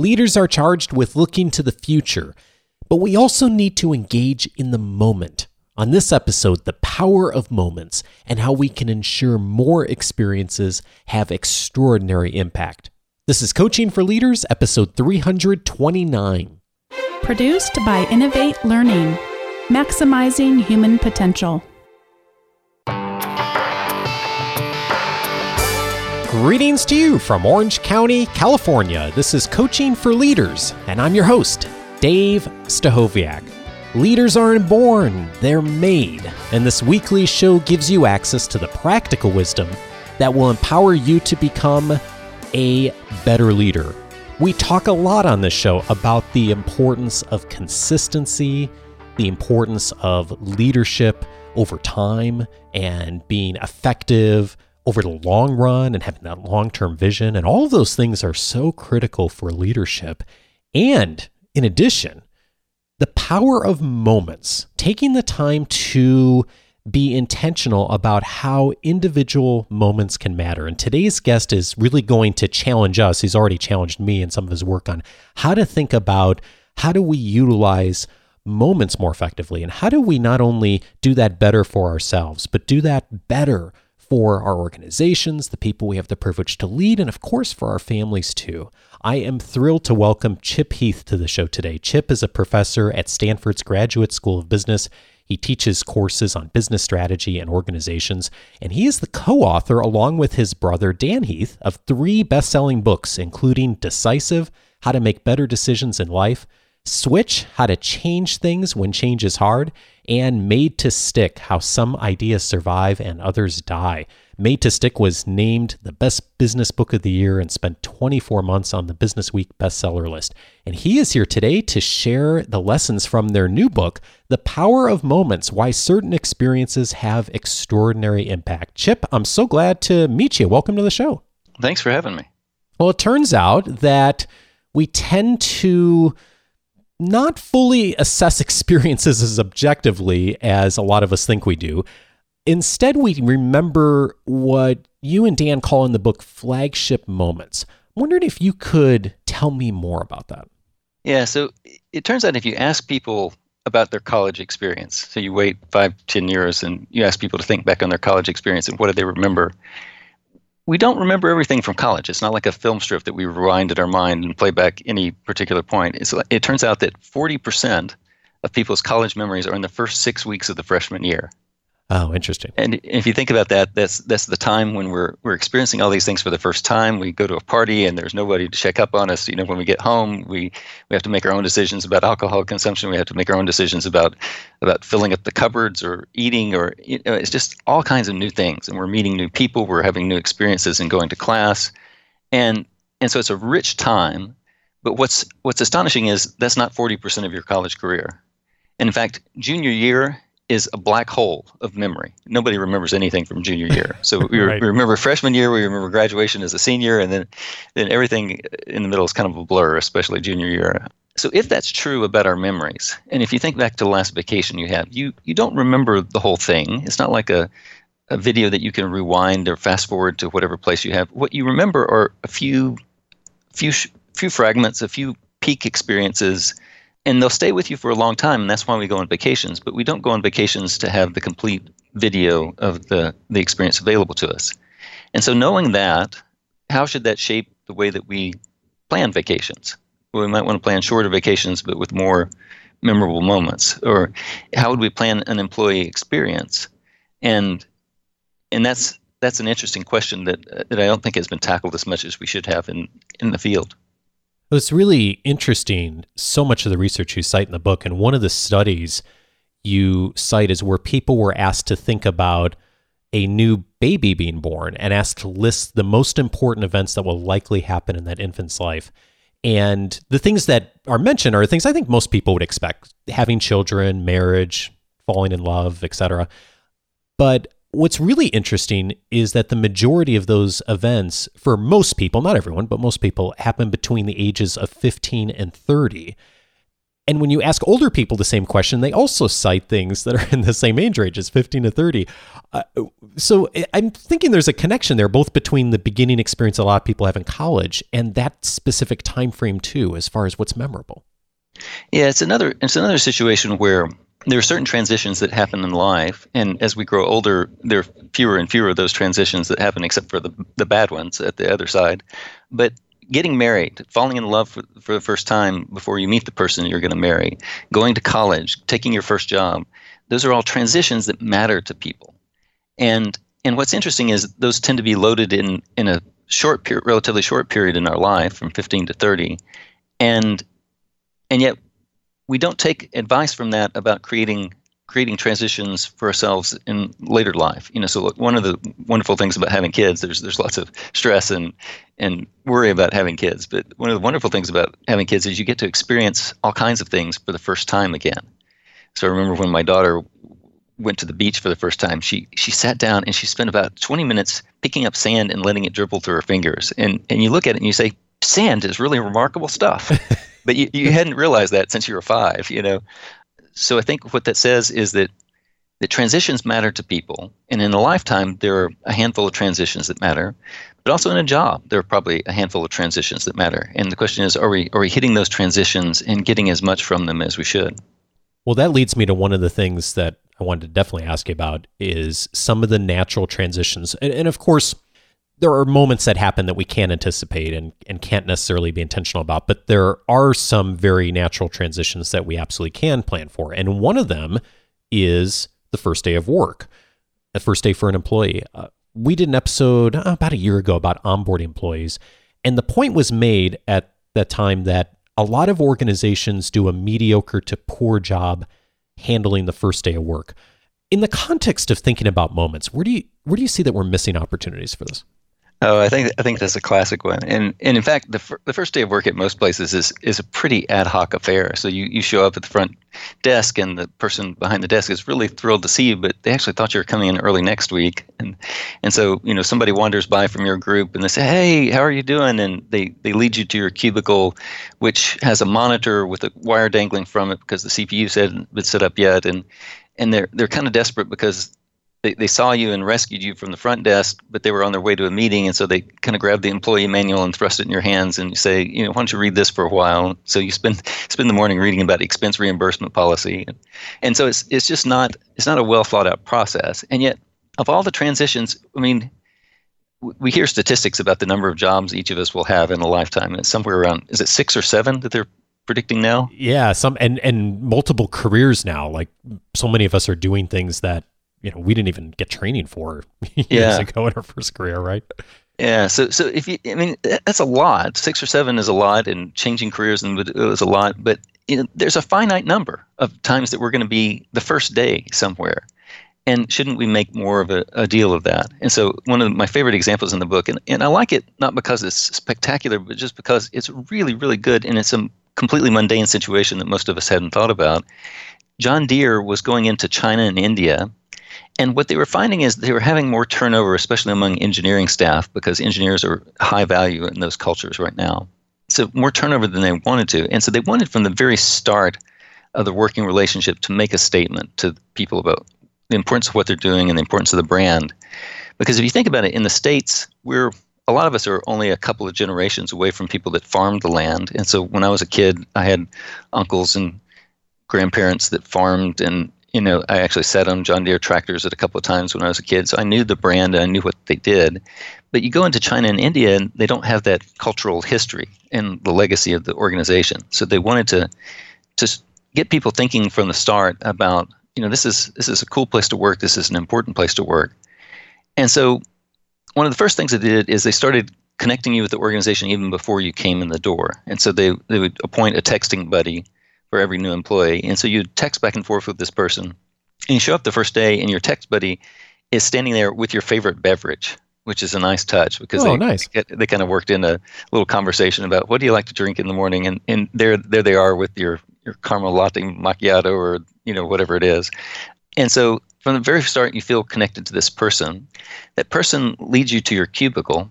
Leaders are charged with looking to the future, but we also need to engage in the moment. On this episode, the power of moments and how we can ensure more experiences have extraordinary impact. This is Coaching for Leaders, episode 329. Produced by Innovate Learning, maximizing human potential. Greetings to you from Orange County, California. This is Coaching for Leaders, and I'm your host, Dave Stachowiak. Leaders aren't born, they're made. And this weekly show gives you access to the practical wisdom that will empower you to become a better leader. We talk a lot on this show about the importance of consistency, the importance of leadership over time and being effective over the long run and having that long-term vision. And all of those things are so critical for leadership. And in addition, the power of moments, taking the time to be intentional about how individual moments can matter. And today's guest is really going to challenge us. He's already challenged me in some of his work on how to think about how do we utilize moments more effectively, and how do we not only do that better for ourselves, but do that better for our organizations, the people we have the privilege to lead, and of course for our families too. I am thrilled to welcome Chip Heath to the show today. Chip is a professor at Stanford's Graduate School of Business. He teaches courses on business strategy and organizations, and he is the co-author, along with his brother Dan Heath, of three best-selling books, including Decisive, How to Make Better Decisions in Life, Switch, How to Change Things When Change is Hard, and Made to Stick, How Some Ideas Survive and Others Die. Made to Stick was named the best business book of the year and spent 24 months on the Business Week bestseller list. And he is here today to share the lessons from their new book, The Power of Moments, Why Certain Experiences Have Extraordinary Impact. Chip, I'm so glad to meet you. Welcome to the show. Thanks for having me. Well, it turns out that we tend to not fully assess experiences as objectively as a lot of us think we do. Instead, we remember what you and Dan call in the book flagship moments. I'm wondering if you could tell me more about that. Yeah, so it turns out if you ask people about their college experience, so you wait 5-10 years and you ask people to think back on their college experience and what do they remember, we don't remember everything from college. It's not like a film strip that we rewind in our mind and play back any particular point. It turns out that 40% of people's college memories are in the first 6 weeks of the freshman year. Oh, interesting. And if you think about that, that's the time when we're experiencing all these things for the first time. We go to a party and there's nobody to check up on us. You know, when we get home, we have to make our own decisions about alcohol consumption. We have to make our own decisions about filling up the cupboards or eating, or you know, it's just all kinds of new things. And we're meeting new people. We're having new experiences and going to class, and so it's a rich time. But what's astonishing is that's not 40% of your college career. And in fact, junior year is a black hole of memory. Nobody remembers anything from junior year. So we, right. We remember freshman year, we remember graduation as a senior, and then everything in the middle is kind of a blur, especially junior year. So if that's true about our memories, and if you think back to the last vacation you had, you don't remember the whole thing. It's not like a video that you can rewind or fast forward to whatever place you have. What you remember are a few fragments, a few peak experiences. And they'll stay with you for a long time, and that's why we go on vacations. But we don't go on vacations to have the complete video of the experience available to us. And so knowing that, how should that shape the way that we plan vacations? Well, we might want to plan shorter vacations, but with more memorable moments. Or how would we plan an employee experience? And that's an interesting question that I don't think has been tackled as much as we should have in the field. It's really interesting, so much of the research you cite in the book, and one of the studies you cite is where people were asked to think about a new baby being born and asked to list the most important events that will likely happen in that infant's life. And the things that are mentioned are things I think most people would expect, having children, marriage, falling in love, etc. But what's really interesting is that the majority of those events, for most people, not everyone, but most people, happen between the ages of 15 and 30. And when you ask older people the same question, they also cite things that are in the same age range as 15 to 30. So I'm thinking there's a connection there, both between the beginning experience a lot of people have in college and that specific time frame too, as far as what's memorable. Yeah, it's another situation where there are certain transitions that happen in life, and as we grow older, there are fewer and fewer of those transitions that happen, except for the bad ones at the other side. But getting married, falling in love for the first time before you meet the person you're going to marry, going to college, taking your first job, those are all transitions that matter to people. And what's interesting is those tend to be loaded in a short period, relatively short period in our life, from 15 to 30, and yet we don't take advice from that about creating transitions for ourselves in later life. You know, so one of the wonderful things about having kids, there's lots of stress and worry about having kids. But one of the wonderful things about having kids is you get to experience all kinds of things for the first time again. So I remember when my daughter went to the beach for the first time, she sat down and she spent about 20 minutes picking up sand and letting it dribble through her fingers. And you look at it and you say, sand is really remarkable stuff. But you hadn't realized that since you were 5, you know. So I think what that says is that the transitions matter to people. And in a lifetime, there are a handful of transitions that matter. But also in a job, there are probably a handful of transitions that matter. And the question is, are we hitting those transitions and getting as much from them as we should? Well, that leads me to one of the things that I wanted to definitely ask you about is some of the natural transitions. And of course, there are moments that happen that we can't anticipate and can't necessarily be intentional about, but there are some very natural transitions that we absolutely can plan for. And one of them is the first day of work, the first day for an employee. We did an episode about a year ago about onboarding employees, and the point was made at that time that a lot of organizations do a mediocre to poor job handling the first day of work. In the context of thinking about moments, where do you see that we're missing opportunities for this? Oh, I think that's a classic one. And in fact, the first day of work at most places is a pretty ad hoc affair. So you show up at the front desk and the person behind the desk is really thrilled to see you, but they actually thought you were coming in early next week. And so, you know, somebody wanders by from your group and they say, "Hey, how are you doing?" And they lead you to your cubicle, which has a monitor with a wire dangling from it because the CPU hadn't been set up yet. And they're kind of desperate because They saw you and rescued you from the front desk, but they were on their way to a meeting, and so they kind of grabbed the employee manual and thrust it in your hands and you say, you know, "Why don't you read this for a while?" So you spend the morning reading about expense reimbursement policy, and so it's just not a well thought out process. And yet, of all the transitions, I mean, we hear statistics about the number of jobs each of us will have in a lifetime, and it's somewhere around, is it 6 or 7 that they're predicting now? Yeah, some and multiple careers now. Like so many of us are doing things that, you know, we didn't even get training for years ago in our first career, right? Yeah. So I mean, that's a lot. 6 or 7 is a lot, and changing careers is a lot. But you know, there's a finite number of times that we're going to be the first day somewhere. And shouldn't we make more of a deal of that? And so one of my favorite examples in the book, and I like it not because it's spectacular, but just because it's really, really good. And it's a completely mundane situation that most of us hadn't thought about. John Deere was going into China and India. And what they were finding is they were having more turnover, especially among engineering staff, because engineers are high value in those cultures right now. So more turnover than they wanted to. And so they wanted from the very start of the working relationship to make a statement to people about the importance of what they're doing and the importance of the brand. Because if you think about it, in the States, a lot of us are only a couple of generations away from people that farmed the land. And so when I was a kid, I had uncles and grandparents that farmed, and you know, I actually sat on John Deere tractors at a couple of times when I was a kid, so I knew the brand and I knew what they did. But you go into China and India, and they don't have that cultural history and the legacy of the organization. So they wanted to get people thinking from the start about, you know, this is a cool place to work, this is an important place to work. And so one of the first things they did is they started connecting you with the organization even before you came in the door. And so they would appoint a texting buddy for every new employee. And so you text back and forth with this person, and you show up the first day and your text buddy is standing there with your favorite beverage, which is a nice touch because they kind of worked in a little conversation about what do you like to drink in the morning, and there they are with your caramel latte macchiato or, you know, whatever it is. And so from the very start, you feel connected to this person. That person leads you to your cubicle,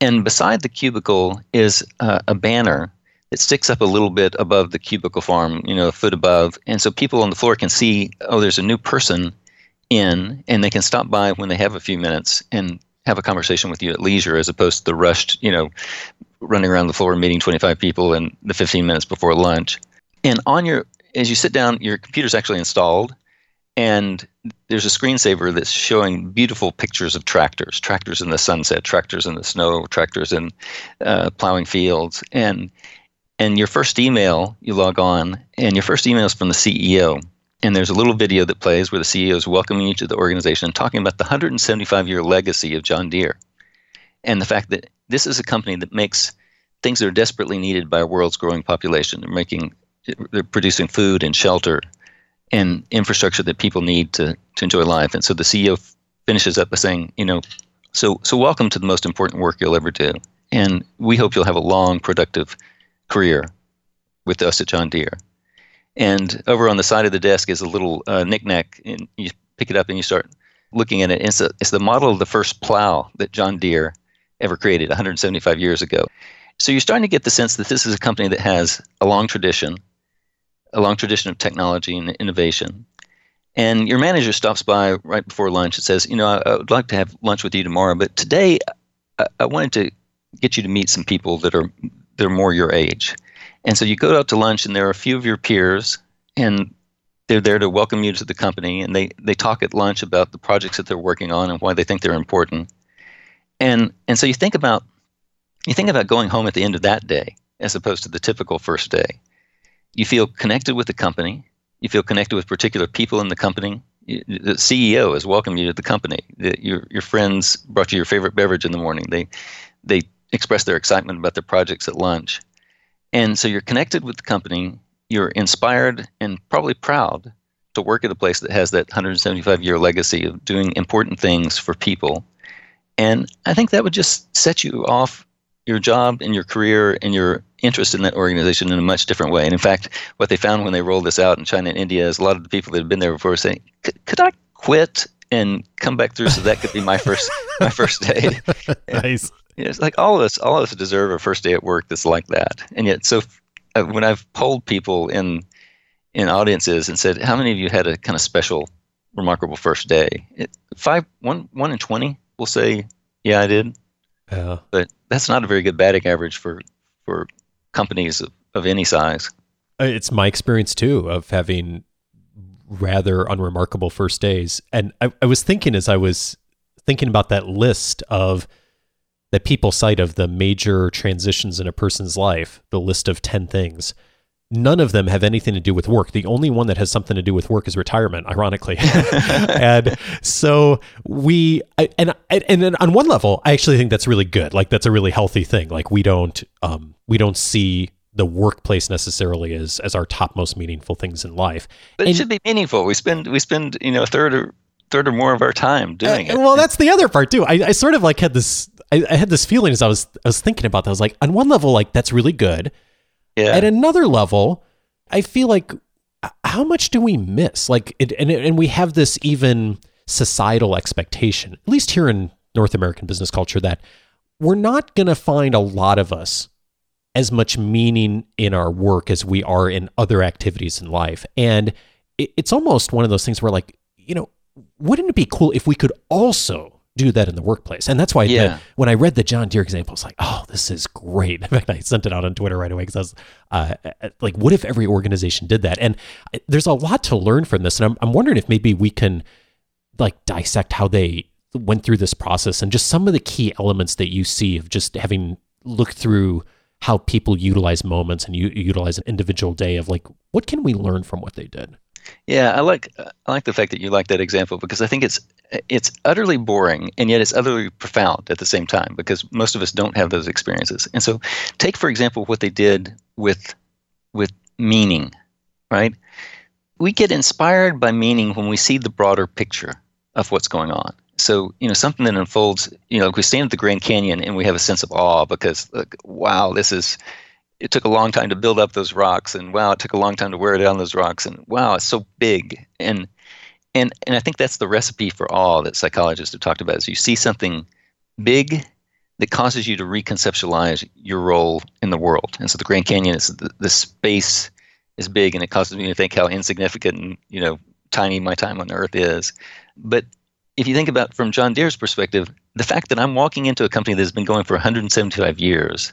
and beside the cubicle is a banner it sticks up a little bit above the cubicle farm, you know, a foot above. And so people on the floor can see, oh, there's a new person in, and they can stop by when they have a few minutes and have a conversation with you at leisure, as opposed to the rushed, you know, running around the floor meeting 25 people in the 15 minutes before lunch. And on your, as you sit down, your computer's actually installed, and there's a screensaver that's showing beautiful pictures of tractors, tractors in the sunset, tractors in the snow, tractors in plowing fields. And your first email, you log on, and your first email is from the CEO. And there's a little video that plays where the CEO is welcoming you to the organization, talking about the 175-year legacy of John Deere and the fact that this is a company that makes things that are desperately needed by our world's growing population. They're producing food and shelter and infrastructure that people need to enjoy life. And so the CEO finishes up by saying, you know, so welcome to the most important work you'll ever do. And we hope you'll have a long, productive career with us at John Deere. And over on the side of the desk is a little knick-knack, and you pick it up and you start looking at it. It's the model of the first plow that John Deere ever created 175 years ago. So you're starting to get the sense that this is a company that has a long tradition of technology and innovation. And your manager stops by right before lunch and says, you know, I would like to have lunch with you tomorrow, but today I wanted to get you to meet some people that are more your age. And so you go out to lunch, and there are a few of your peers, and they're there to welcome you to the company, and they talk at lunch about the projects that they're working on and why they think they're important. And so you think about going home at the end of that day as opposed to the typical first day. You feel connected with the company. You feel connected with particular people in the company. The CEO has welcomed you to the company. Your friends brought you your favorite beverage in the morning. They expressed their excitement about their projects at lunch. And so you're connected with the company, you're inspired and probably proud to work at a place that has that 175-year legacy of doing important things for people. And I think that would just set you off your job and your career and your interest in that organization in a much different way. And in fact, what they found when they rolled this out in China and India is a lot of the people that had been there before were saying, could I quit and come back through so that could be my first day? Nice. It's like all of us deserve a first day at work that's like that. And yet, so when I've polled people in audiences and said, how many of you had a kind of special, remarkable first day? One in 20 will say, yeah, I did. Yeah. But that's not a very good batting average for companies of any size. It's my experience, too, of having rather unremarkable first days. And I was thinking as I was thinking about that list of the people cite of the major transitions in a person's life, the list of 10 things, none of them have anything to do with work. The only one that has something to do with work is retirement, ironically. And so and on one level, I actually think that's really good. Like that's a really healthy thing. Like we don't see the workplace necessarily as our top most meaningful things in life. But it should be meaningful. We spend, you know, a third or more of our time doing it. Well, that's the other part too. I sort of like had this. I had this feeling as I was thinking about that. I was like, on one level, like that's really good. Yeah. At another level, I feel like how much do we miss? Like, and we have this even societal expectation, at least here in North American business culture, that we're not going to find a lot of us as much meaning in our work as we are in other activities in life. And it's almost one of those things where, like, you know, wouldn't it be cool if we could also do that in the workplace? And that's why when I read the John Deere example, it's like, oh, this is great. In fact, I sent it out on Twitter right away because I was like, what if every organization did that? And there's a lot to learn from this. And I'm wondering if maybe we can like dissect how they went through this process and just some of the key elements that you see of just having looked through how people utilize moments and utilize an individual day of like, what can we learn from what they did? Yeah, I like the fact that you like that example because I think it's utterly boring and yet it's utterly profound at the same time because most of us don't have those experiences. And so take, for example, what they did with meaning, right? We get inspired by meaning when we see the broader picture of what's going on. So, you know, something that unfolds, you know, like we stand at the Grand Canyon and we have a sense of awe because, like, wow, it took a long time to build up those rocks, and wow, it took a long time to wear down those rocks, and wow, it's so big. And I think that's the recipe for awe that psychologists have talked about is you see something big that causes you to reconceptualize your role in the world. And so the Grand Canyon is the space is big, and it causes me to think how insignificant and, you know, tiny my time on earth is. But if you think about from John Deere's perspective, the fact that I'm walking into a company that's been going for 175 years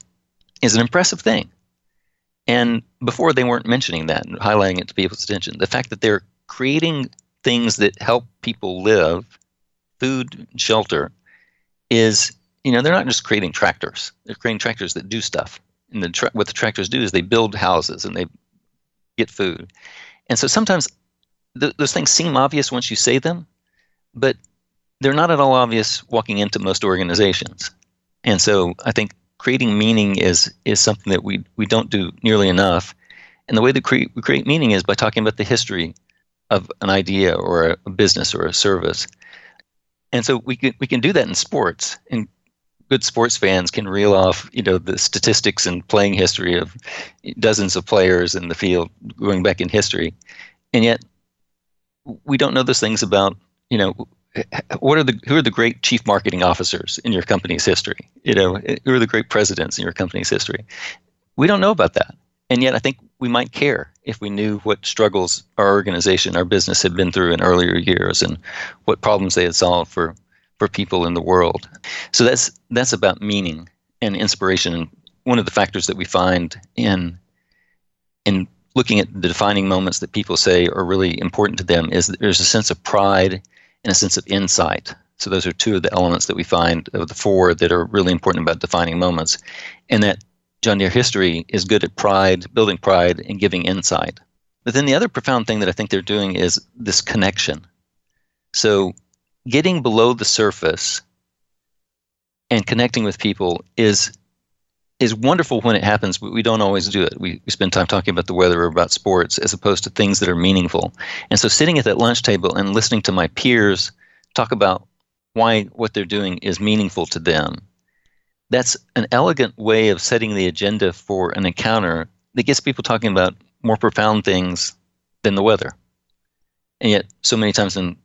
is an impressive thing. And before, they weren't mentioning that and highlighting it to people's attention. The fact that they're creating things that help people live, food, shelter, is, you know, they're not just creating tractors. They're creating tractors that do stuff. And what the tractors do is they build houses and they get food. And so sometimes those things seem obvious once you say them, but they're not at all obvious walking into most organizations. And so I think creating meaning is something that we don't do nearly enough. And the way that we create meaning is by talking about the history of an idea or a business or a service. And so we can do that in sports, and good sports fans can reel off, you know, the statistics and playing history of dozens of players in the field going back in history. And yet we don't know those things about, you know, who are the great chief marketing officers in your company's history? You know, who are the great presidents in your company's history? We don't know about that. And yet I think we might care if we knew what struggles our organization, our business had been through in earlier years and what problems they had solved for people in the world. So that's about meaning and inspiration. One of the factors that we find in looking at the defining moments that people say are really important to them is that there's a sense of pride and a sense of insight. So those are two of the elements that we find of the four that are really important about defining moments. And that John Deere history is good at pride, building pride, and giving insight. But then the other profound thing that I think they're doing is this connection. So getting below the surface and connecting with people is wonderful when it happens, but we don't always do it. We spend time talking about the weather or about sports as opposed to things that are meaningful. And so sitting at that lunch table and listening to my peers talk about why what they're doing is meaningful to them, that's an elegant way of setting the agenda for an encounter that gets people talking about more profound things than the weather. And yet so many times in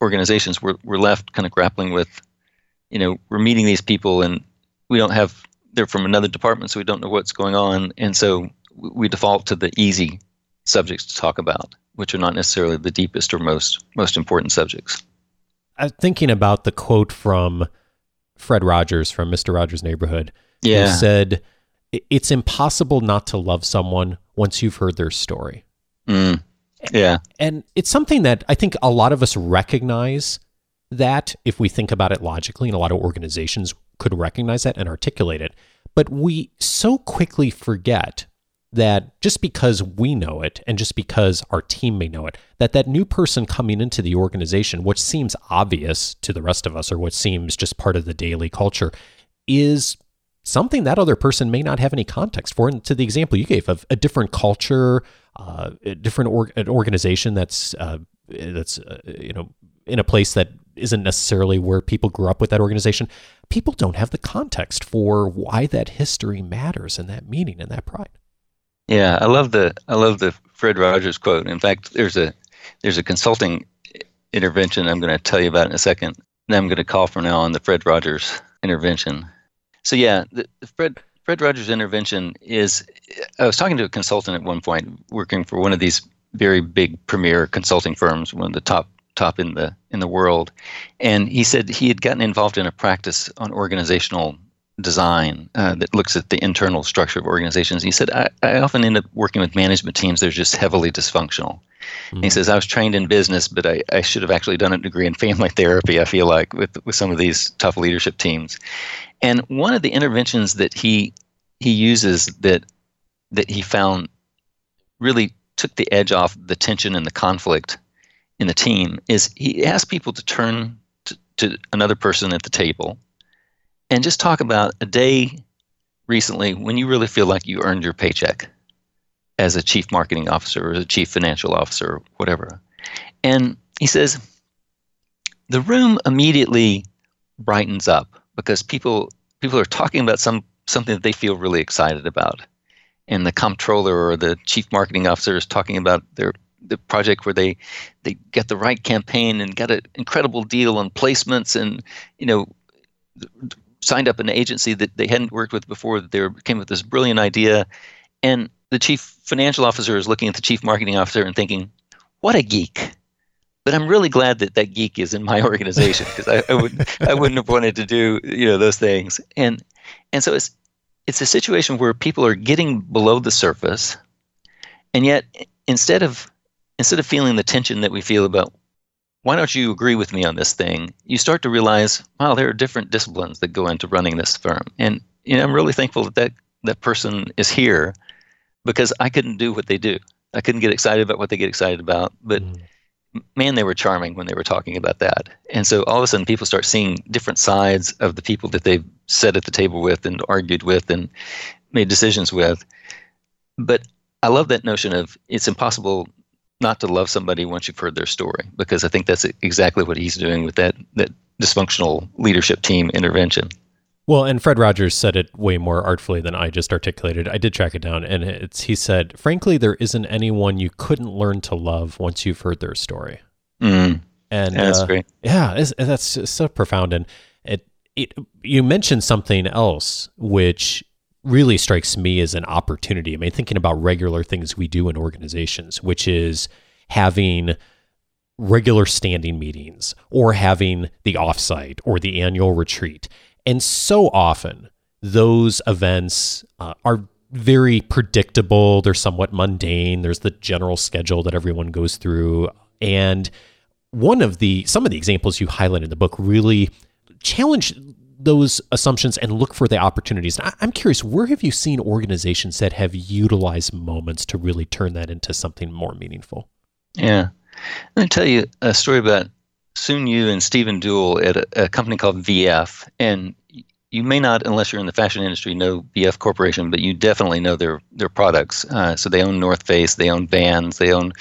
organizations, we're left kind of grappling with, you know, we're meeting these people and we don't have, they're from another department, so we don't know what's going on. And so we default to the easy subjects to talk about, which are not necessarily the deepest or most important subjects. I'm thinking about the quote from Fred Rogers from Mr. Rogers' Neighborhood, who said, "It's impossible not to love someone once you've heard their story." Mm. Yeah. And it's something that I think a lot of us recognize, that if we think about it logically, and a lot of organizations could recognize that and articulate it. But we so quickly forget that just because we know it and just because our team may know it, that new person coming into the organization, what seems obvious to the rest of us or what seems just part of the daily culture, is something that other person may not have any context for. And to the example you gave of a different culture, an organization that's you know, in a place that isn't necessarily where people grew up with that organization, people don't have the context for why that history matters and that meaning and that pride. Yeah, I love the Fred Rogers quote. In fact, there's a consulting intervention I'm going to tell you about in a second, and I'm going to call from now on the Fred Rogers intervention. So yeah, the Fred Rogers intervention is, I was talking to a consultant at one point working for one of these very big premier consulting firms, one of the top in the world, and he said he had gotten involved in a practice on organizational design that looks at the internal structure of organizations. He said, I often end up working with management teams that are just heavily dysfunctional. Mm-hmm. He says, I was trained in business, but I should have actually done a degree in family therapy, I feel like, with some of these tough leadership teams. And one of the interventions that he uses that he found really took the edge off the tension and the conflict in the team is he asked people to turn to another person at the table and just talk about a day recently when you really feel like you earned your paycheck as a chief marketing officer or as a chief financial officer or whatever. And he says, the room immediately brightens up because people are talking about something that they feel really excited about. And the comptroller or the chief marketing officer is talking about the project where they got the right campaign and got an incredible deal on placements and, you know, signed up an agency that they hadn't worked with before. They came with this brilliant idea, and the chief financial officer is looking at the chief marketing officer and thinking, what a geek. But I'm really glad that that geek is in my organization, because I wouldn't have wanted to do, you know, those things. And so it's a situation where people are getting below the surface, and yet instead of feeling the tension that we feel about, why don't you agree with me on this thing, you start to realize, wow, there are different disciplines that go into running this firm. And you know, I'm really thankful that person is here, because I couldn't do what they do. I couldn't get excited about what they get excited about, but man, they were charming when they were talking about that. And so all of a sudden people start seeing different sides of the people that they've sat at the table with and argued with and made decisions with. But I love that notion of it's impossible not to love somebody once you've heard their story, because I think that's exactly what he's doing with that dysfunctional leadership team intervention. Well, and Fred Rogers said it way more artfully than I just articulated. I did track it down, and he said, frankly, there isn't anyone you couldn't learn to love once you've heard their story. Mm. And yeah, that's great. Yeah, that's just so profound. And you mentioned something else, which really strikes me as an opportunity. I mean, thinking about regular things we do in organizations, which is having regular standing meetings or having the offsite or the annual retreat. And so often those events are very predictable. They're somewhat mundane. There's the general schedule that everyone goes through. And some of the examples you highlight in the book really challenge those assumptions and look for the opportunities. I'm curious, where have you seen organizations that have utilized moments to really turn that into something more meaningful? Yeah. Let me tell you a story about Soon Yu and Stephen Duell at a company called VF. And you may not, unless you're in the fashion industry, know VF Corporation, but you definitely know their products. So they own North Face, they own Vans, they own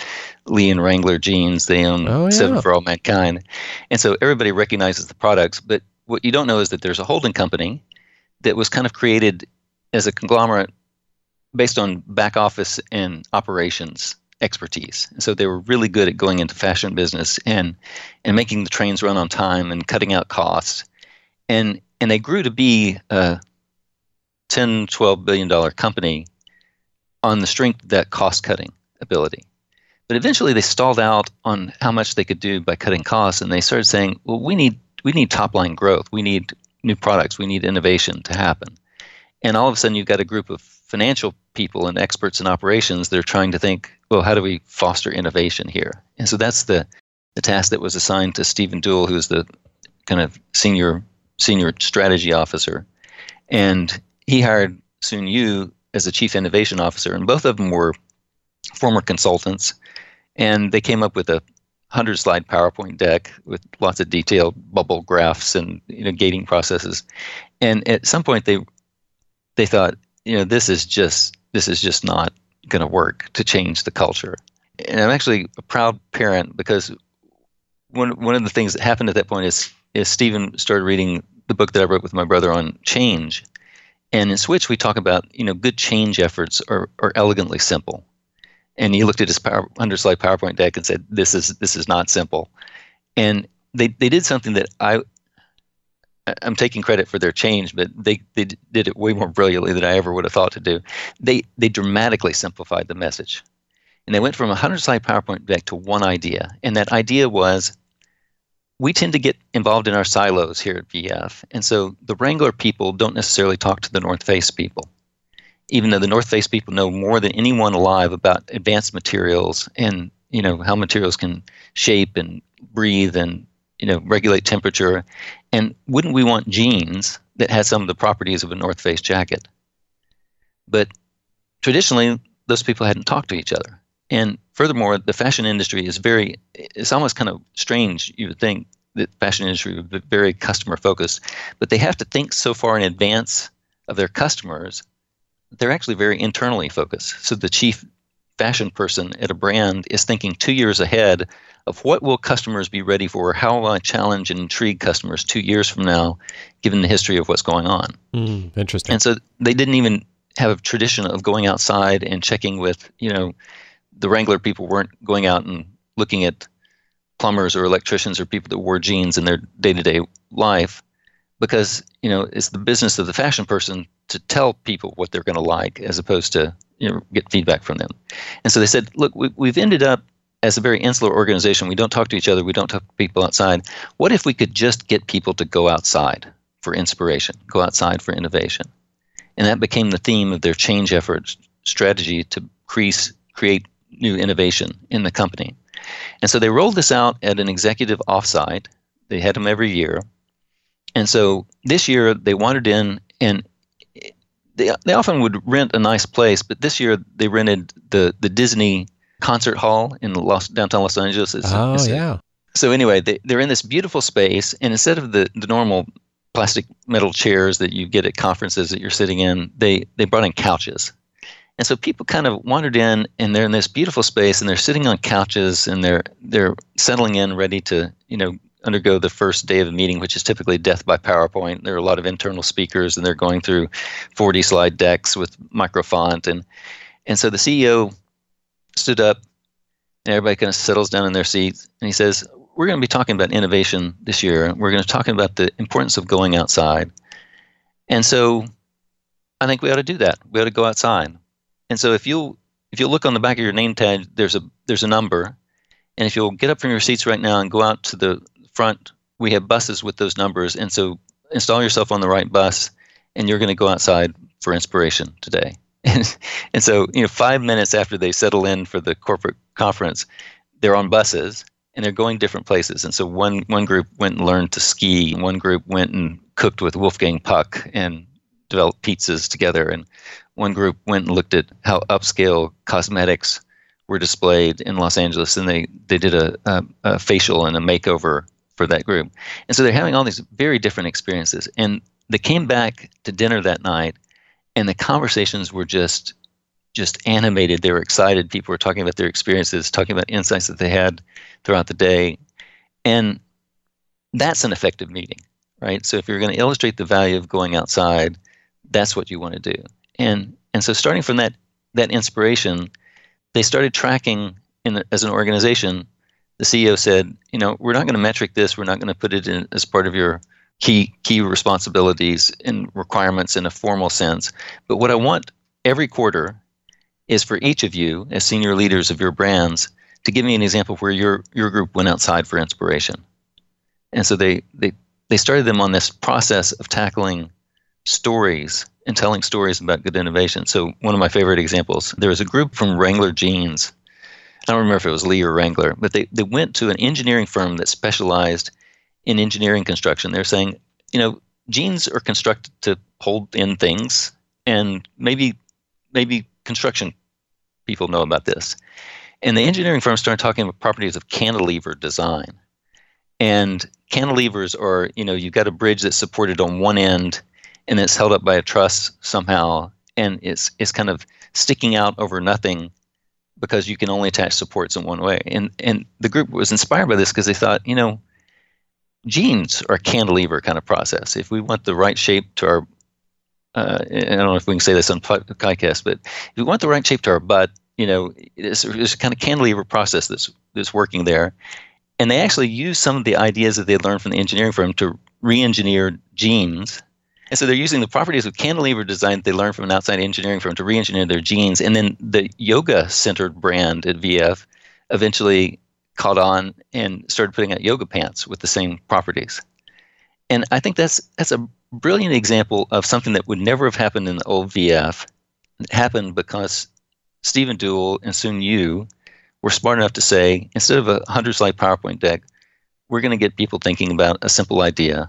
Lee and Wrangler jeans, they own Seven for All Mankind. And so everybody recognizes the products, but what you don't know is that there's a holding company that was kind of created as a conglomerate based on back office and operations expertise. And so they were really good at going into fashion business and making the trains run on time and cutting out costs. And they grew to be a $10, $12 billion company on the strength of that cost-cutting ability. But eventually they stalled out on how much they could do by cutting costs, and they started saying, well, we need top-line growth. We need new products. We need innovation to happen. And all of a sudden, you've got a group of financial people and experts in operations that are trying to think, well, how do we foster innovation here? And so that's the task that was assigned to Stephen Duell, who's the kind of senior strategy officer. And he hired Soon Yu as the chief innovation officer. And both of them were former consultants. And they came up with a 100-slide PowerPoint deck with lots of detailed bubble graphs and, you know, gating processes. And at some point they thought, you know, this is just not going to work to change the culture. And I'm actually a proud parent, because one of the things that happened at that point is Stephen started reading the book that I wrote with my brother on change. And in Switch, we talk about, you know, good change efforts are elegantly simple. And he looked at his 100-slide PowerPoint deck and said, "This is not simple." And they did something that I'm taking credit for their change, but they did it way more brilliantly than I ever would have thought to do. They dramatically simplified the message, and they went from a 100-slide PowerPoint deck to one idea. And that idea was, we tend to get involved in our silos here at VF, and so the Wrangler people don't necessarily talk to the North Face people, even though the North Face people know more than anyone alive about advanced materials and, you know, how materials can shape and breathe and, you know, regulate temperature. And wouldn't we want jeans that had some of the properties of a North Face jacket? But traditionally, those people hadn't talked to each other. And furthermore, the fashion industry is it's almost kind of strange, you would think, that the fashion industry would be very customer-focused. But they have to think so far in advance of their customers, they're actually very internally focused. So the chief fashion person at a brand is thinking 2 years ahead of what will customers be ready for, how will I challenge and intrigue customers 2 years from now, given the history of what's going on. Interesting. And so they didn't even have a tradition of going outside and checking with, you know, the Wrangler people weren't going out and looking at plumbers or electricians or people that wore jeans in their day-to-day life. because, you know, it's the business of the fashion person to tell people what they're going to like as opposed to, you know, get feedback from them. And so they said, look, we've ended up as a very insular organization. We don't talk to each other. We don't talk to people outside. What if we could just get people to go outside for inspiration, go outside for innovation? And that became the theme of their change effort strategy to create new innovation in the company. And so they rolled this out at an executive offsite. They had them every year. And so this year they wandered in, and they often would rent a nice place, but this year they rented the Disney concert hall in downtown Los Angeles. So anyway, they're in this beautiful space, and instead of the normal plastic metal chairs that you get at conferences that you're sitting in, they brought in couches. And so people kind of wandered in, and they're in this beautiful space, and they're sitting on couches, and they're settling in, ready to, you know, undergo the first day of a meeting, which is typically death by PowerPoint. There are a lot of internal speakers, and they're going through 40 slide decks with microfont. And so the CEO stood up, and everybody kind of settles down in their seats, and he says, we're going to be talking about innovation this year. We're going to be talking about the importance of going outside. And so I think we ought to do that. We ought to go outside. And so if you'll look on the back of your name tag, there's a number. And if you'll get up from your seats right now and go out to the front, we have buses with those numbers. And so install yourself on the right bus, and you're going to go outside for inspiration today. And so, you know, 5 minutes after they settle in for the corporate conference, they're on buses and they're going different places. And so one group went and learned to ski. One group went and cooked with Wolfgang Puck and developed pizzas together. And one group went and looked at how upscale cosmetics were displayed in Los Angeles, and they did a facial and a makeover for that group. And so they're having all these very different experiences. And they came back to dinner that night, and the conversations were just animated. They were excited. People were talking about their experiences, talking about insights that they had throughout the day. And that's an effective meeting, right? So if you're going to illustrate the value of going outside, that's what you want to do. And so starting from that inspiration, they started tracking as an organization. The CEO said, you know, we're not going to metric this. We're not going to put it in as part of your key responsibilities and requirements in a formal sense. But what I want every quarter is for each of you as senior leaders of your brands to give me an example where your group went outside for inspiration. And so they started them on this process of tackling stories and telling stories about good innovation. So one of my favorite examples, there was a group from Wrangler jeans. I don't remember if it was Lee or Wrangler, but they went to an engineering firm that specialized in engineering construction. They're saying, you know, jeans are constructed to hold in things, and maybe construction people know about this. And the engineering firm started talking about properties of cantilever design. And cantilevers are, you know, you've got a bridge that's supported on one end, and it's held up by a truss somehow, and it's kind of sticking out over nothing because you can only attach supports in one way. And the group was inspired by this because they thought, you know, jeans are a cantilever kind of process. If we want the right shape to our, I don't know if we can say this on podcast, but if we want the right shape to our butt, you know, it's a kind of cantilever process that's working there. And they actually used some of the ideas that they learned from the engineering firm to re-engineer jeans. And so they're using the properties of cantilever design that they learned from an outside engineering firm to re-engineer their jeans. And then the yoga-centered brand at VF eventually caught on and started putting out yoga pants with the same properties. And I think that's a brilliant example of something that would never have happened in the old VF. It happened because Stephen Duell and Soon Yu were smart enough to say, instead of a 100-slide PowerPoint deck, we're going to get people thinking about a simple idea.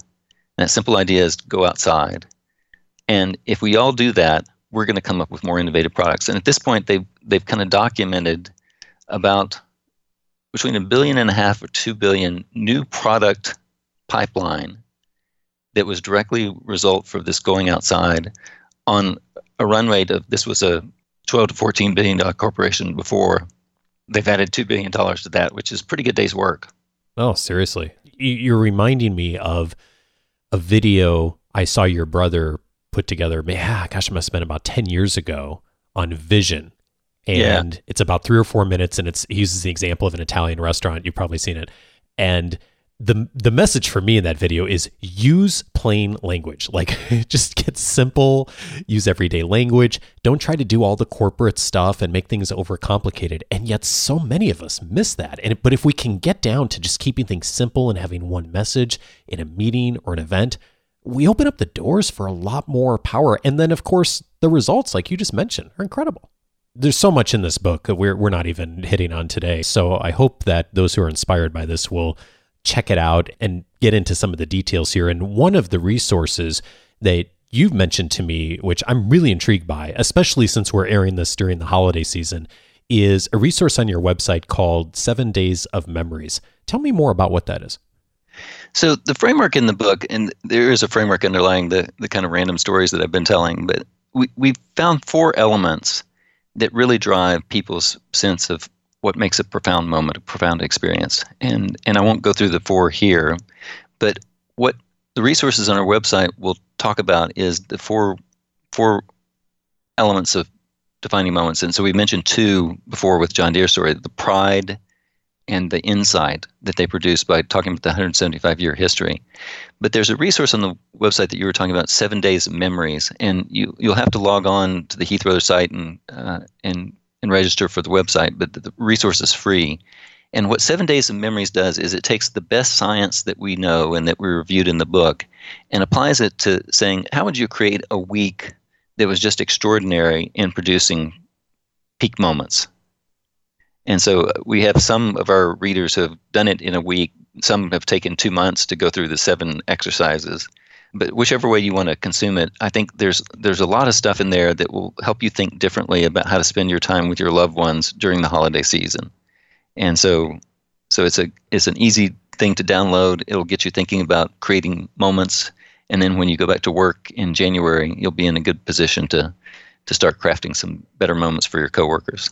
And that simple idea is go outside. And if we all do that, we're going to come up with more innovative products. And at this point, they've kind of documented about between 1.5 billion or 2 billion new product pipeline that was directly result for this going outside on a run rate of, this was a $12 to $14 billion corporation before. They've added $2 billion to that, which is pretty good day's work. Oh, seriously. You're reminding me of a video I saw your brother put together, it must have been about 10 years ago, on Vision. And It's about 3 or 4 minutes, and he uses the example of an Italian restaurant. You've probably seen it. And the message for me in that video is use plain language. Like, just get simple, use everyday language. Don't try to do all the corporate stuff and make things overcomplicated. And yet so many of us miss that. But if we can get down to just keeping things simple and having one message in a meeting or an event, we open up the doors for a lot more power. And then, of course, the results, like you just mentioned, are incredible. There's so much in this book that we're not even hitting on today. So I hope that those who are inspired by this will check it out and get into some of the details here. And one of the resources that you've mentioned to me, which I'm really intrigued by, especially since we're airing this during the holiday season, is a resource on your website called 7 Days of Memories. Tell me more about what that is. So the framework in the book, and there is a framework underlying the kind of random stories that I've been telling, but we found four elements that really drive people's sense of what makes a profound moment, a profound experience. And I won't go through the four here, but what the resources on our website will talk about is the four elements of defining moments. And so we mentioned two before with John Deere's story, the pride and the insight that they produce by talking about the 175-year history. But there's a resource on the website that you were talking about, 7 Days of Memories, and you'll have to log on to the Heath Brothers site and register for the website, but the resource is free. And what 7 Days of Memories does is it takes the best science that we know and that we reviewed in the book and applies it to saying, how would you create a week that was just extraordinary in producing peak moments? And so we have some of our readers who have done it in a week. Some have taken 2 months to go through the 7 exercises. But whichever way you want to consume it, I think there's a lot of stuff in there that will help you think differently about how to spend your time with your loved ones during the holiday season. And so it's an easy thing to download. It'll get you thinking about creating moments. And then when you go back to work in January, you'll be in a good position to start crafting some better moments for your coworkers.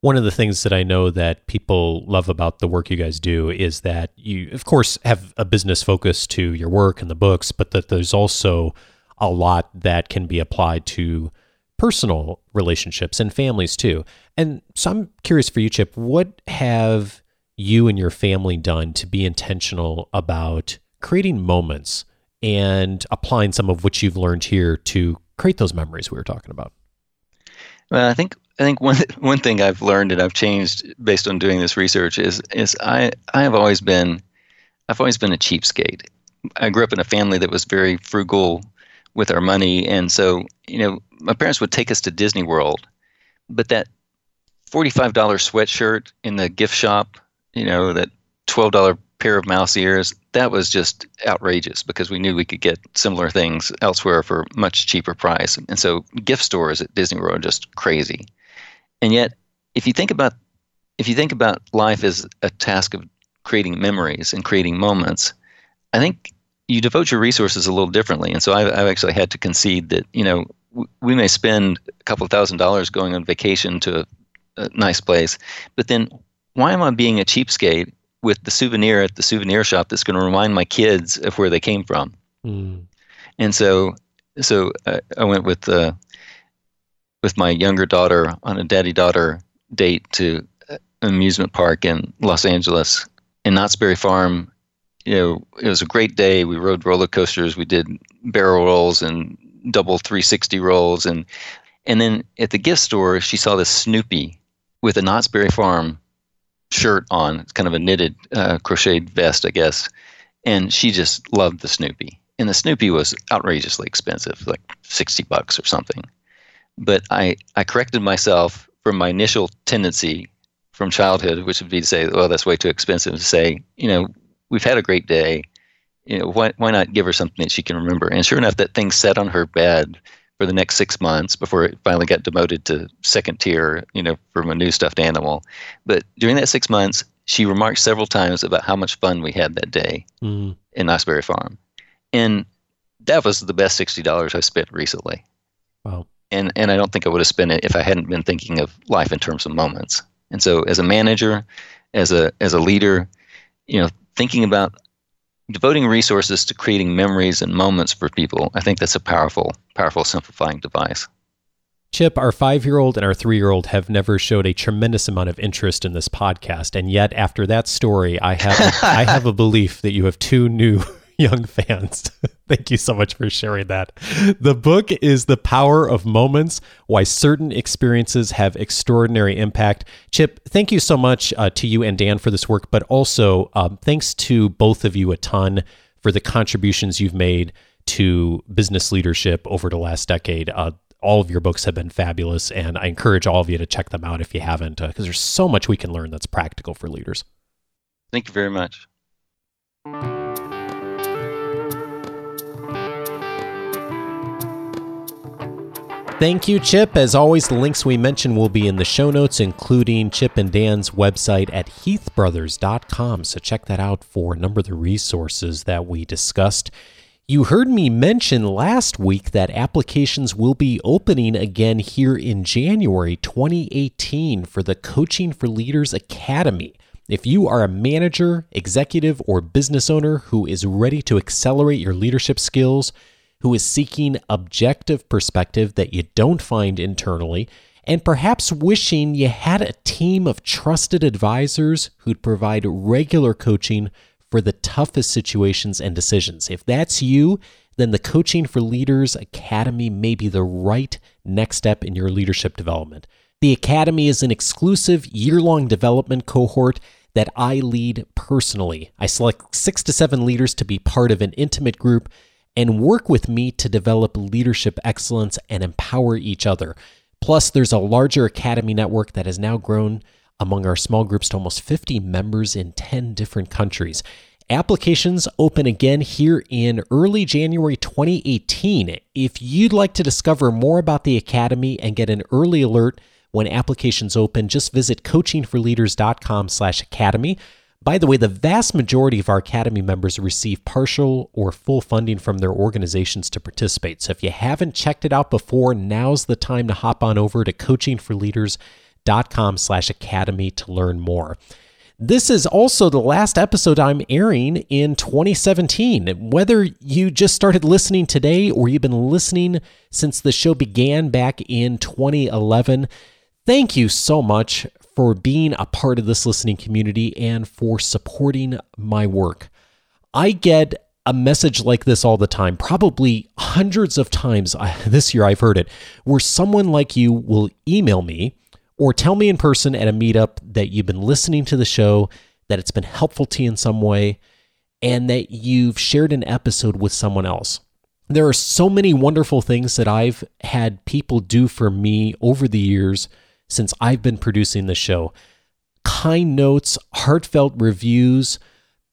One of the things that I know that people love about the work you guys do is that you, of course, have a business focus to your work and the books, but that there's also a lot that can be applied to personal relationships and families too. And so I'm curious for you, Chip, what have you and your family done to be intentional about creating moments and applying some of what you've learned here to create those memories we were talking about? Well, I think one thing I've learned and I've changed based on doing this research is I've always been a cheapskate. I grew up in a family that was very frugal with our money, and so my parents would take us to Disney World, but that $45 sweatshirt in the gift shop, that $12 pair of mouse ears, that was just outrageous because we knew we could get similar things elsewhere for a much cheaper price. And so gift stores at Disney World are just crazy. And yet, if you think about life as a task of creating memories and creating moments, I think you devote your resources a little differently. And so I've actually had to concede that we may spend a couple $1,000s going on vacation to a nice place, but then why am I being a cheapskate with the souvenir at the souvenir shop that's going to remind my kids of where they came from? Mm. And so I went with my younger daughter on a daddy-daughter date to an amusement park in Los Angeles, in Knott's Berry Farm. It was a great day. We rode roller coasters. We did barrel rolls and double 360 rolls. And then at the gift store, she saw this Snoopy with a Knott's Berry Farm shirt on. It's kind of a knitted crocheted vest, I guess. And she just loved the Snoopy. And the Snoopy was outrageously expensive, like $60 or something. But I corrected myself from my initial tendency from childhood, which would be to say, well, that's way too expensive, to say, we've had a great day. Why not give her something that she can remember? And sure enough, that thing sat on her bed for the next 6 months before it finally got demoted to second tier, from a new stuffed animal. But during that 6 months, she remarked several times about how much fun we had that day in Knott's Berry Farm. And that was the best $60 I spent recently. Wow. And I don't think I would have spent it if I hadn't been thinking of life in terms of moments. And so as a manager, as a leader, thinking about devoting resources to creating memories and moments for people, I think that's a powerful simplifying device. Chip, our 5-year-old and our 3-year-old have never showed a tremendous amount of interest in this podcast. And yet after that story, I have a belief that you have two new young fans. Thank you so much for sharing that. The book is The Power of Moments, Why Certain Experiences Have Extraordinary Impact. Chip, thank you so much to you and Dan for this work, but also thanks to both of you a ton for the contributions you've made to business leadership over the last decade. All of your books have been fabulous, and I encourage all of you to check them out if you haven't, because there's so much we can learn that's practical for leaders. Thank you very much. Thank you, Chip. As always, the links we mentioned will be in the show notes, including Chip and Dan's website at heathbrothers.com. So check that out for a number of the resources that we discussed. You heard me mention last week that applications will be opening again here in January 2018 for the Coaching for Leaders Academy. If you are a manager, executive, or business owner who is ready to accelerate your leadership skills, who is seeking objective perspective that you don't find internally, and perhaps wishing you had a team of trusted advisors who'd provide regular coaching for the toughest situations and decisions. If that's you, then the Coaching for Leaders Academy may be the right next step in your leadership development. The Academy is an exclusive year-long development cohort that I lead personally. I select 6 to 7 leaders to be part of an intimate group and work with me to develop leadership excellence and empower each other. Plus, there's a larger academy network that has now grown among our small groups to almost 50 members in 10 different countries. Applications open again here in early January 2018. If you'd like to discover more about the Academy and get an early alert when applications open, just visit coachingforleaders.com/academy. By the way, the vast majority of our Academy members receive partial or full funding from their organizations to participate. So if you haven't checked it out before, now's the time to hop on over to coachingforleaders.com/academy to learn more. This is also the last episode I'm airing in 2017. Whether you just started listening today or you've been listening since the show began back in 2011, thank you so much for being a part of this listening community and for supporting my work. I get a message like this all the time, probably hundreds of times this year I've heard it, where someone like you will email me or tell me in person at a meetup that you've been listening to the show, that it's been helpful to you in some way, and that you've shared an episode with someone else. There are so many wonderful things that I've had people do for me over the years since I've been producing the show. Kind notes, heartfelt reviews,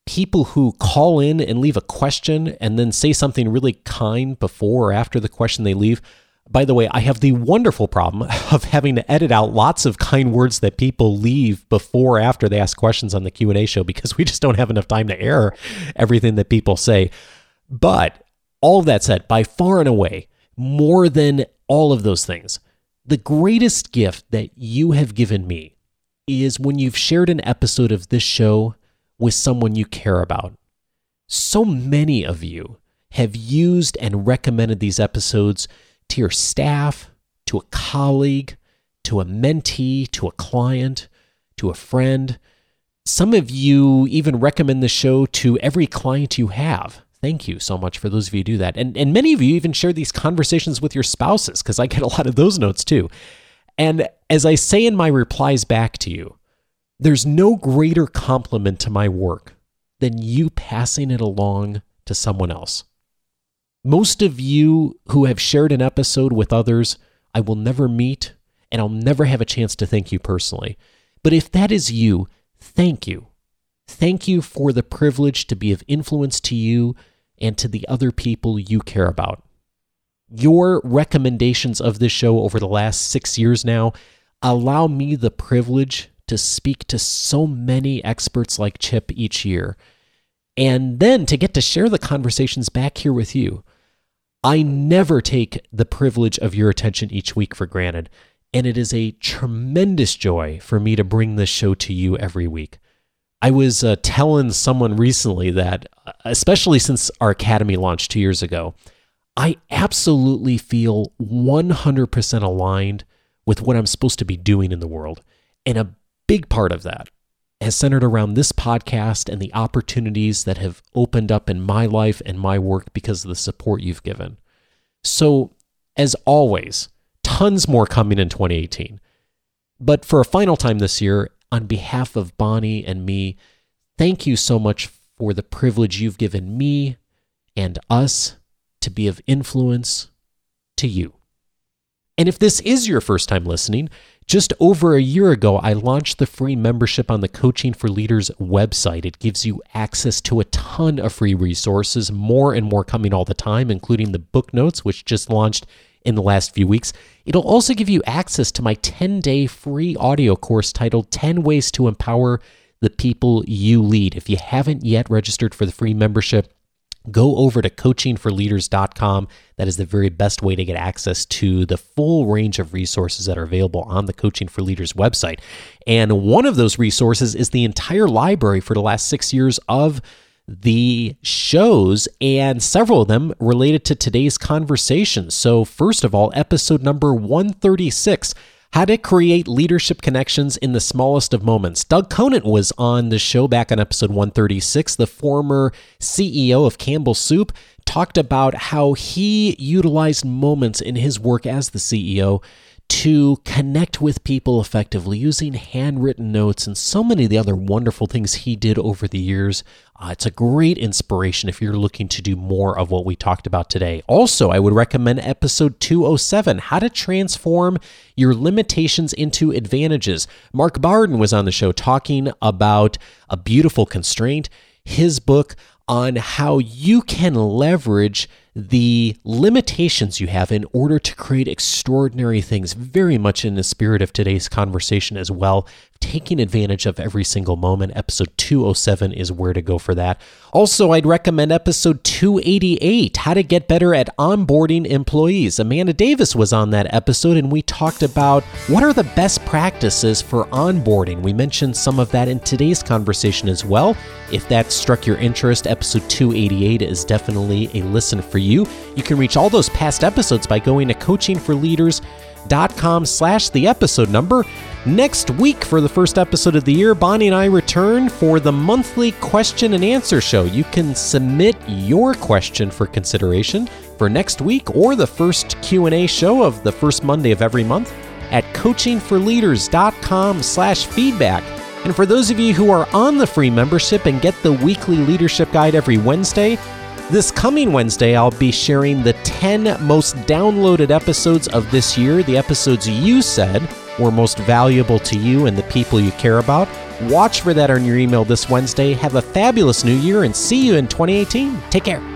people who call in and leave a question and then say something really kind before or after the question they leave. By the way, I have the wonderful problem of having to edit out lots of kind words that people leave before or after they ask questions on the Q&A show because we just don't have enough time to air everything that people say. But all of that said, by far and away, more than all of those things, the greatest gift that you have given me is when you've shared an episode of this show with someone you care about. So many of you have used and recommended these episodes to your staff, to a colleague, to a mentee, to a client, to a friend. Some of you even recommend the show to every client you have. Thank you so much for those of you who do that. And many of you even share these conversations with your spouses, because I get a lot of those notes too. And as I say in my replies back to you, there's no greater compliment to my work than you passing it along to someone else. Most of you who have shared an episode with others, I will never meet, and I'll never have a chance to thank you personally. But if that is you, thank you. Thank you for the privilege to be of influence to you and to the other people you care about. Your recommendations of this show over the last 6 years now allow me the privilege to speak to so many experts like Chip each year, and then to get to share the conversations back here with you. I never take the privilege of your attention each week for granted, and it is a tremendous joy for me to bring this show to you every week. I was telling someone recently that, especially since our Academy launched 2 years ago, I absolutely feel 100% aligned with what I'm supposed to be doing in the world. And a big part of that has centered around this podcast and the opportunities that have opened up in my life and my work because of the support you've given. So, as always, tons more coming in 2018. But for a final time this year, on behalf of Bonnie and me, thank you so much for the privilege you've given me and us to be of influence to you. And if this is your first time listening, just over a year ago, I launched the free membership on the Coaching for Leaders website. It gives you access to a ton of free resources, more and more coming all the time, including the book notes, which just launched in the last few weeks. It'll also give you access to my 10-day free audio course titled 10 Ways to Empower the People You Lead. If you haven't yet registered for the free membership, go over to coachingforleaders.com. That is the very best way to get access to the full range of resources that are available on the Coaching for Leaders website. And one of those resources is the entire library for the last 6 years of the shows, and several of them related to today's conversation. So first of all, episode number 136, How to Create Leadership Connections in the Smallest of Moments. Doug Conant was on the show back on episode 136. The former CEO of Campbell Soup talked about how he utilized moments in his work as the CEO to connect with people effectively using handwritten notes and so many of the other wonderful things he did over the years. It's a great inspiration if you're looking to do more of what we talked about today. Also, I would recommend episode 207, How to Transform Your Limitations into Advantages. Mark Barden was on the show talking about A Beautiful Constraint, his book on how you can leverage the limitations you have in order to create extraordinary things, very much in the spirit of today's conversation as well, taking advantage of every single moment. Episode 207 is where to go for that. Also, I'd recommend episode 288, How to Get Better at Onboarding Employees. Amanda Davis was on that episode, and we talked about what are the best practices for onboarding. We mentioned some of that in today's conversation as well. If that struck your interest, episode 288 is definitely a listen for you. You can reach all those past episodes by going to coachingforleaders.com/the episode number. Next week, for the first episode of the year, Bonnie and I return for the monthly question and answer show. You can submit your question for consideration for next week or the first Q&A show of the first Monday of every month at coachingforleaders.com/feedback. And for those of you who are on the free membership and get the weekly leadership guide every Wednesday, this coming Wednesday, I'll be sharing the 10 most downloaded episodes of this year, the episodes you said were most valuable to you and the people you care about. Watch for that on your email this Wednesday. Have a fabulous new year and see you in 2018. Take care.